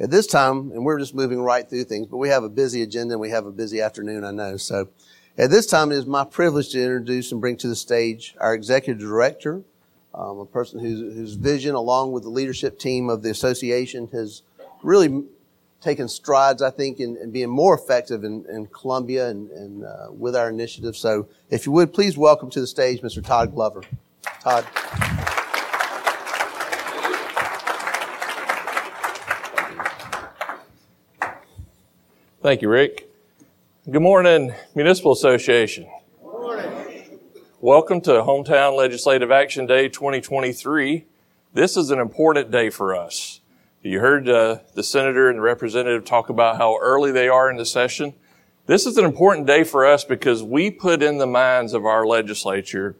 At this time, and we're just moving right through things, but we have a busy agenda and we have a busy afternoon, I know. So at this time, it is my privilege to introduce and bring to the stage our executive director, a person whose vision, along with the leadership team of the association, has really taken strides, I think, in being more effective in Columbia and with our initiative. So if you would, please welcome to the stage Mr. Todd Glover. Todd. Thank you, Rick. Good morning, Municipal Association. Good morning. Welcome to Hometown Legislative Action Day 2023. This is an important day for us. You heard the senator and the representative talk about how early they are in the session. This is an important day for us because we put in the minds of our legislature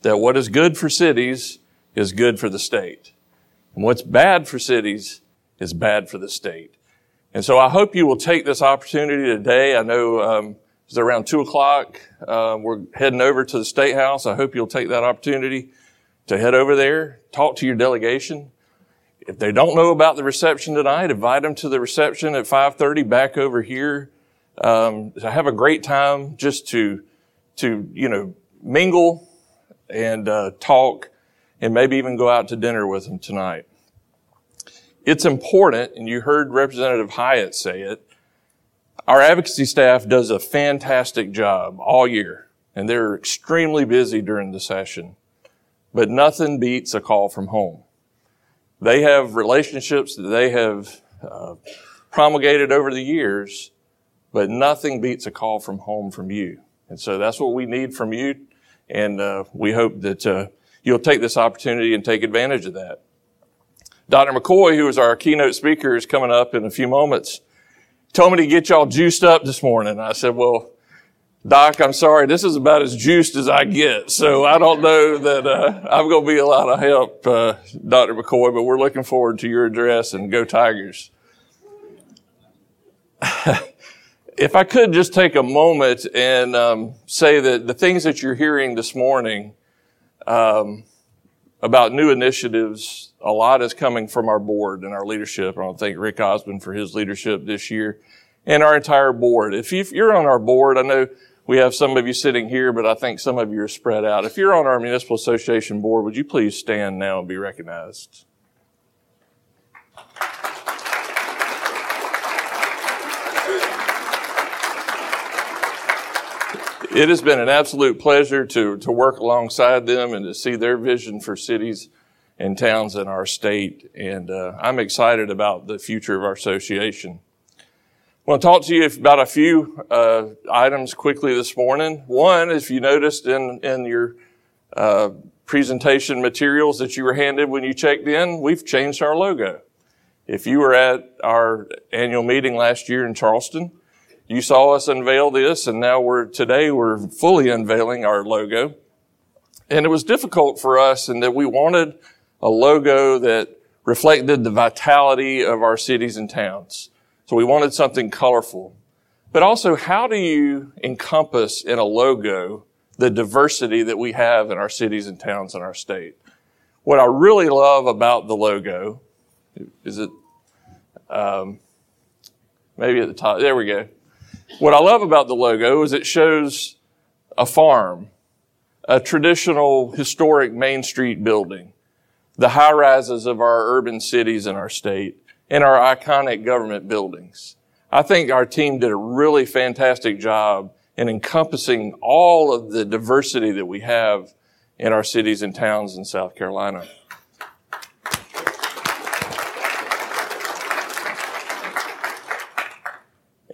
that what is good for cities is good for the state. And what's bad for cities is bad for the state. And so I hope you will take this opportunity today. I know it's around 2:00. We're heading over to the State House. I hope you'll take that opportunity to head over there, talk to your delegation. If they don't know about the reception tonight, invite them to the reception at 5:30 back over here. Have a great time just to mingle and talk and maybe even go out to dinner with them tonight. It's important, and you heard Representative Hyatt say it, our advocacy staff does a fantastic job all year, and they're extremely busy during the session. But nothing beats a call from home. They have relationships that they have promulgated over the years, but nothing beats a call from home from you. And so that's what we need from you, and we hope that you'll take this opportunity and take advantage of that. Dr. McCoy, who is our keynote speaker, is coming up in a few moments. Told me to get y'all juiced up this morning. I said, well, Doc, I'm sorry, this is about as juiced as I get. So I don't know that I'm going to be a lot of help, Dr. McCoy, but we're looking forward to your address, and go Tigers. If I could just take a moment and say that the things that you're hearing this morning about new initiatives, a lot is coming from our board and our leadership. I want to thank Rick Osmond for his leadership this year and our entire board. If you're on our board, I know we have some of you sitting here, but I think some of you are spread out. If you're on our Municipal Association board, would you please stand now and be recognized? It has been an absolute pleasure to work alongside them and to see their vision for cities and towns in our state, and I'm excited about the future of our association. I want to talk to you about a few items quickly this morning. One, if you noticed in your presentation materials that you were handed when you checked in, we've changed our logo. If you were at our annual meeting last year in Charleston, you saw us unveil this, and now today we're fully unveiling our logo. And it was difficult for us in that we wanted a logo that reflected the vitality of our cities and towns. So we wanted something colorful. But also, how do you encompass in a logo the diversity that we have in our cities and towns in our state? What I really love about the logo is it, maybe at the top, there we go. What I love about the logo is it shows a farm, a traditional historic Main Street building, the high rises of our urban cities in our state, and our iconic government buildings. I think our team did a really fantastic job in encompassing all of the diversity that we have in our cities and towns in South Carolina.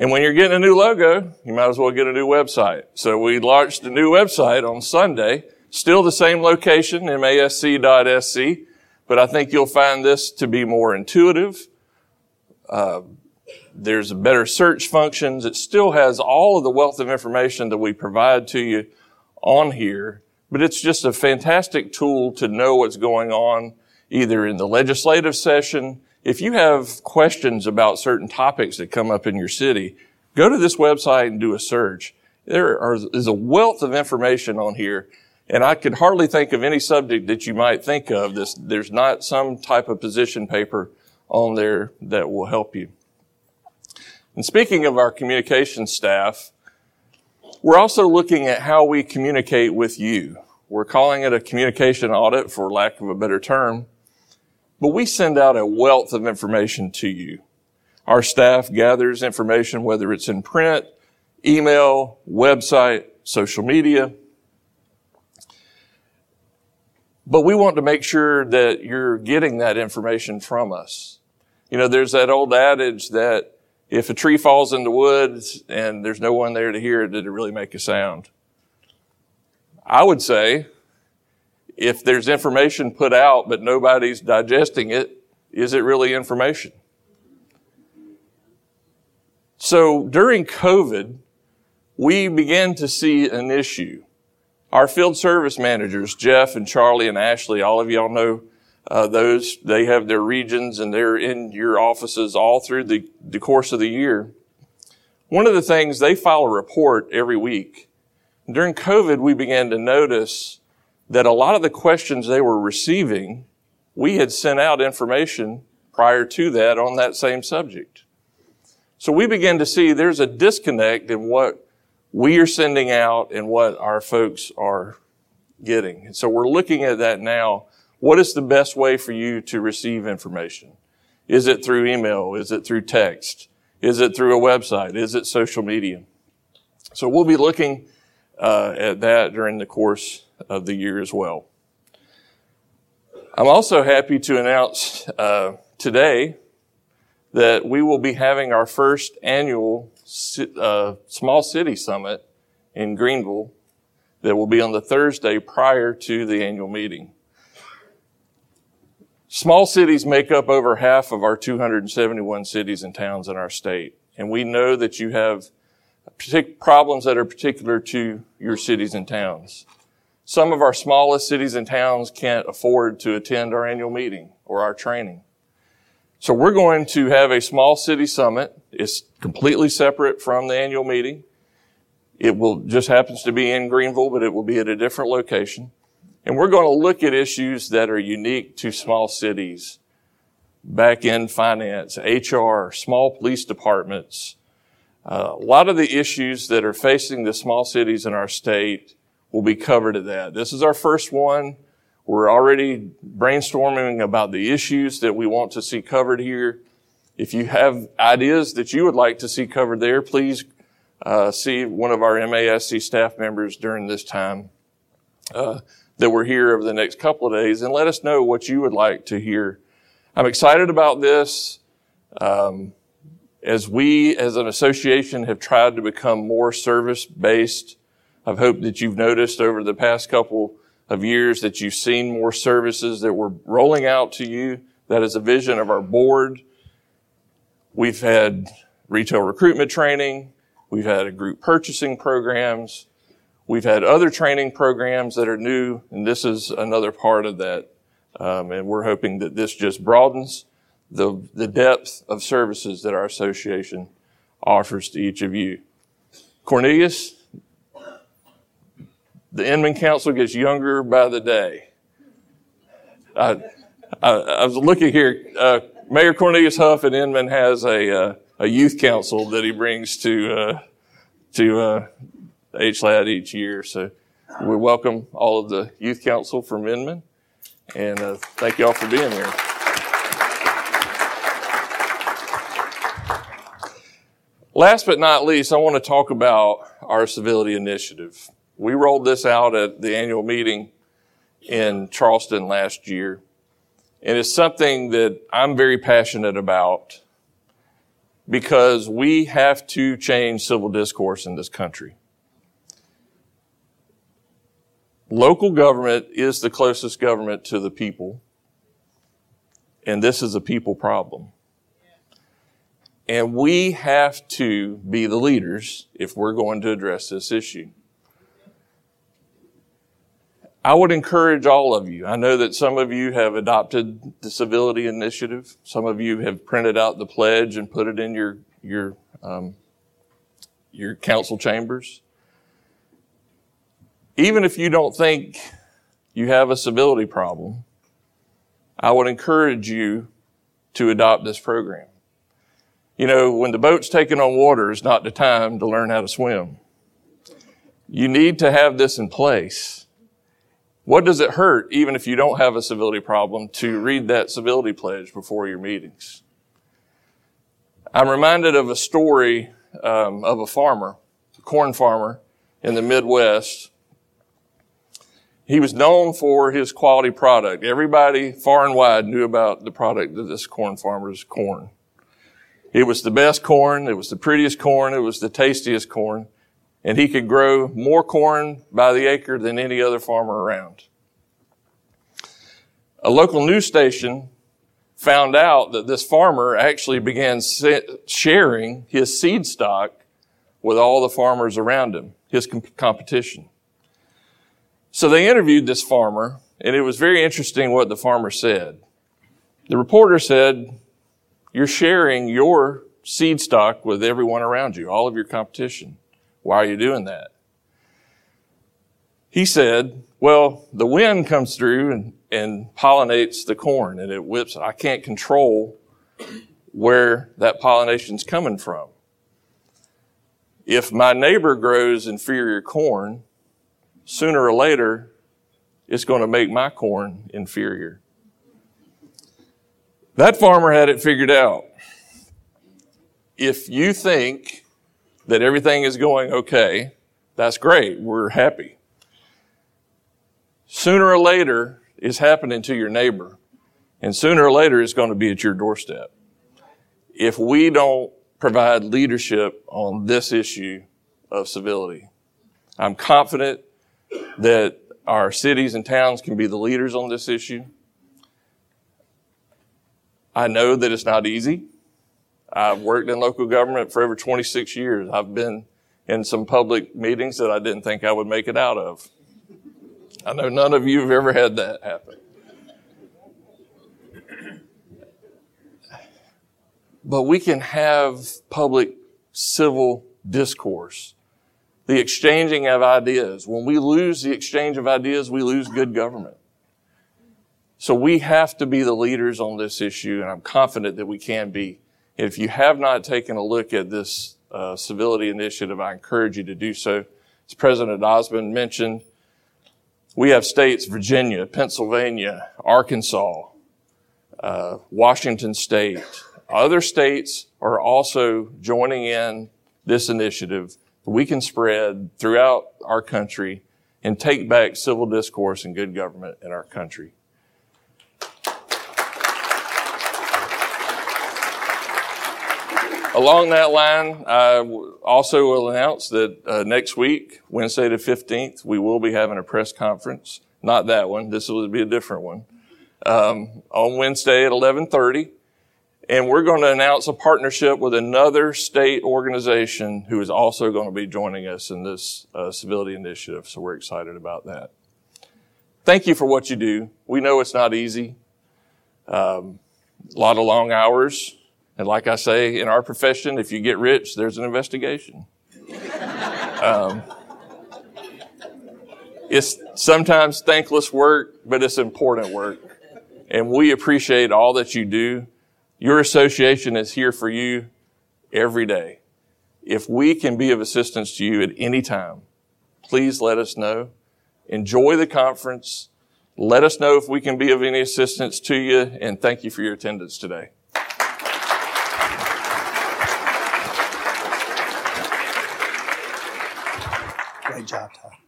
And when you're getting a new logo, you might as well get a new website. So we launched a new website on Sunday, still the same location, masc.sc, but I think you'll find this to be more intuitive. There's better search functions. It still has all of the wealth of information that we provide to you on here, but it's just a fantastic tool to know what's going on either in the legislative session. If you have questions about certain topics that come up in your city, go to this website and do a search. There is a wealth of information on here, and I could hardly think of any subject that you might think of. There's not some type of position paper on there that will help you. And speaking of our communication staff, we're also looking at how we communicate with you. We're calling it a communication audit, for lack of a better term, but we send out a wealth of information to you. Our staff gathers information, whether it's in print, email, website, social media. But we want to make sure that you're getting that information from us. You know, there's that old adage that if a tree falls in the woods and there's no one there to hear it, did it really make a sound? I would say if there's information put out but nobody's digesting it, is it really information? So during COVID, we began to see an issue. Our field service managers, Jeff and Charlie and Ashley, all of y'all know those. They have their regions and they're in your offices all through the course of the year. One of the things, they file a report every week. During COVID, we began to notice that a lot of the questions they were receiving, we had sent out information prior to that on that same subject. So we began to see there's a disconnect in what we are sending out and what our folks are getting. And so we're looking at that now. What is the best way for you to receive information? Is it through email? Is it through text? Is it through a website? Is it social media? So we'll be looking at that during the course of the year as well. I'm also happy to announce today that we will be having our first annual Small City Summit in Greenville that will be on the Thursday prior to the annual meeting. Small cities make up over half of our 271 cities and towns in our state, and we know that you have problems that are particular to your cities and towns. Some of our smallest cities and towns can't afford to attend our annual meeting or our training. So we're going to have a small city summit. It's completely separate from the annual meeting. It will just happens to be in Greenville, but it will be at a different location. And we're going to look at issues that are unique to small cities, back-end finance, HR, small police departments. A lot of the issues that are facing the small cities in our state will be covered at that. This is our first one. We're already brainstorming about the issues that we want to see covered here. If you have ideas that you would like to see covered there, please see one of our MASC staff members during this time that we're here over the next couple of days, and let us know what you would like to hear. I'm excited about this. As we, as an association, have tried to become more service-based, I've hoped that you've noticed over the past couple of years that you've seen more services that we're rolling out to you. That is a vision of our board. We've had retail recruitment training. We've had a group purchasing programs. We've had other training programs that are new, and this is another part of that. And we're hoping that this just broadens the depth of services that our association offers to each of you. Cornelius, the Inman Council gets younger by the day. I was looking here. Mayor Cornelius Huff in Inman has a youth council that he brings to HLAD each year. So we welcome all of the youth council from Inman, and thank you all for being here. Last but not least, I want to talk about our civility initiative. We rolled this out at the annual meeting in Charleston last year, and it's something that I'm very passionate about because we have to change civil discourse in this country. Local government is the closest government to the people, and this is a people problem. And we have to be the leaders if we're going to address this issue. I would encourage all of you. I know that some of you have adopted the civility initiative. Some of you have printed out the pledge and put it in your council chambers. Even if you don't think you have a civility problem, I would encourage you to adopt this program. You know, when the boat's taken on water is not the time to learn how to swim. You need to have this in place. What does it hurt, even if you don't have a civility problem, to read that civility pledge before your meetings? I'm reminded of a story of a farmer, a corn farmer in the Midwest. He was known for his quality product. Everybody far and wide knew about the product of this corn farmer's corn. It was the best corn, it was the prettiest corn, it was the tastiest corn, and he could grow more corn by the acre than any other farmer around. A local news station found out that this farmer actually began sharing his seed stock with all the farmers around him, his competition. So they interviewed this farmer, and it was very interesting what the farmer said. The reporter said, "You're sharing your seed stock with everyone around you, all of your competition. Why are you doing that?" He said, "Well, the wind comes through and pollinates the corn, and it whips. I can't control where that pollination's coming from. If my neighbor grows inferior corn, sooner or later, it's going to make my corn inferior." That farmer had it figured out. If you think that everything is going okay, that's great. We're happy. Sooner or later, it's happening to your neighbor. And sooner or later, it's going to be at your doorstep. If we don't provide leadership on this issue of civility, I'm confident that our cities and towns can be the leaders on this issue. I know that it's not easy. I've worked in local government for over 26 years. I've been in some public meetings that I didn't think I would make it out of. I know none of you have ever had that happen. But we can have public civil discourse, the exchanging of ideas. When we lose the exchange of ideas, we lose good government. So we have to be the leaders on this issue, and I'm confident that we can be. If you have not taken a look at this civility initiative, I encourage you to do so. As President Osmond mentioned, we have states, Virginia, Pennsylvania, Arkansas, Washington State. Other states are also joining in this initiative. We can spread throughout our country and take back civil discourse and good government in our country. Along that line, I also will announce that next week, Wednesday the 15th, we will be having a press conference. Not that one. This will be a different one. On Wednesday at 11:30. And we're going to announce a partnership with another state organization who is also going to be joining us in this civility initiative. So we're excited about that. Thank you for what you do. We know it's not easy. A lot of long hours. And like I say, in our profession, if you get rich, there's an investigation. It's sometimes thankless work, but it's important work. And we appreciate all that you do. Your association is here for you every day. If we can be of assistance to you at any time, please let us know. Enjoy the conference. Let us know if we can be of any assistance to you. And thank you for your attendance today. Great job, Todd.